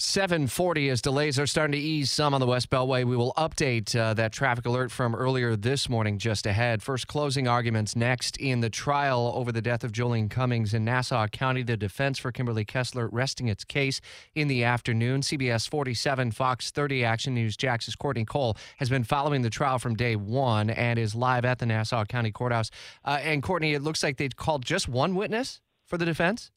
740 as delays are starting to ease some on the West Beltway. We will update that traffic alert from earlier this morning just ahead. First, closing arguments next in the trial over the death of Jolene Cummings in Nassau County. The defense for Kimberly Kessler resting its case in the afternoon. CBS 47 Fox 30 Action News Jax's Courtney Cole has been following the trial from day one and is live at the Nassau County Courthouse. And Courtney, it looks like they called just one witness for the defense?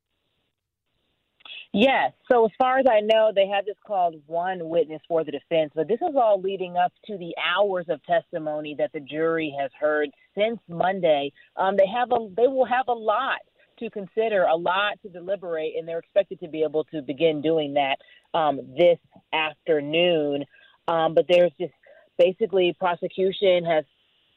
Yes. So as far as I know, they have just called one witness for the defense. But this is all leading up to the hours of testimony that the jury has heard since Monday. They will have a lot to consider, a lot to deliberate, and they're expected to be able to begin doing that this afternoon. But there's just basically prosecution has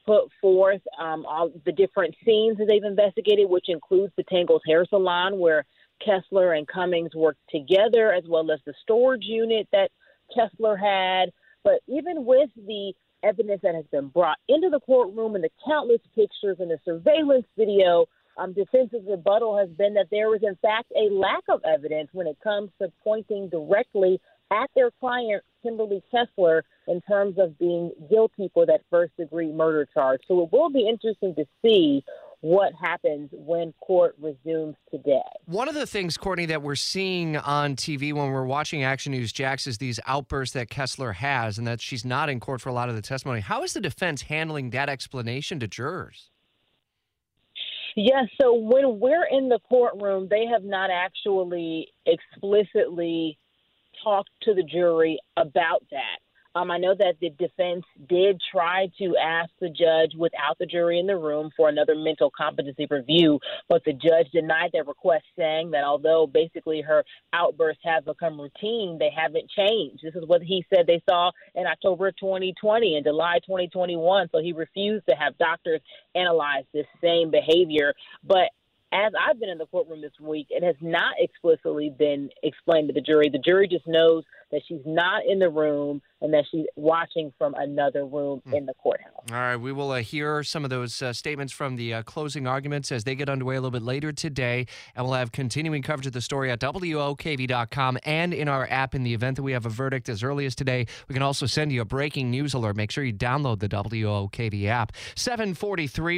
put forth all the different scenes that they've investigated, which includes the Tangles Hair Salon, where Kessler and Cummings worked together, as well as the storage unit that Kessler had. But even with the evidence that has been brought into the courtroom and the countless pictures and the surveillance video, defense's rebuttal has been that there was, in fact, a lack of evidence when it comes to pointing directly at their client, Kimberly Kessler, in terms of being guilty for that first-degree murder charge. So it will be interesting to see what happens when court resumes today. One of the things, Courtney, that we're seeing on TV when we're watching Action News Jax is these outbursts that Kessler has and that she's not in court for a lot of the testimony. How is the defense handling that explanation to jurors? Yes, so when we're in the courtroom, they have not actually explicitly talked to the jury about that. I know that the defense did try to ask the judge without the jury in the room for another mental competency review, but the judge denied their request, saying that although basically her outbursts have become routine, they haven't changed. This is what he said they saw in October 2020 and July 2021, so he refused to have doctors analyze this same behavior. But as I've been in the courtroom this week, it has not explicitly been explained to the jury. The jury just knows that she's not in the room and that she's watching from another room in the courthouse. All right, we will hear some of those statements from the closing arguments as they get underway a little bit later today. And we'll have continuing coverage of the story at WOKV.com and in our app in the event that we have a verdict as early as today. We can also send you a breaking news alert. Make sure you download the WOKV app. 743.